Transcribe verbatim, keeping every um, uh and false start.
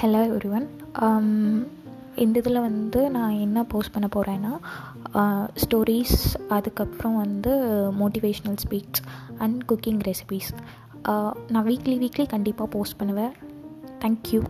Hello every one. இந்த இதில் வந்து நான் என்ன போஸ்ட் பண்ண போகிறேன்னா ஸ்டோரிஸ், அதுக்கப்புறம் வந்து motivational speaks and cooking recipes. நான் வீக்லி வீக்லி கண்டிப்பாக போஸ்ட் பண்ணுவேன். தேங்க்யூ.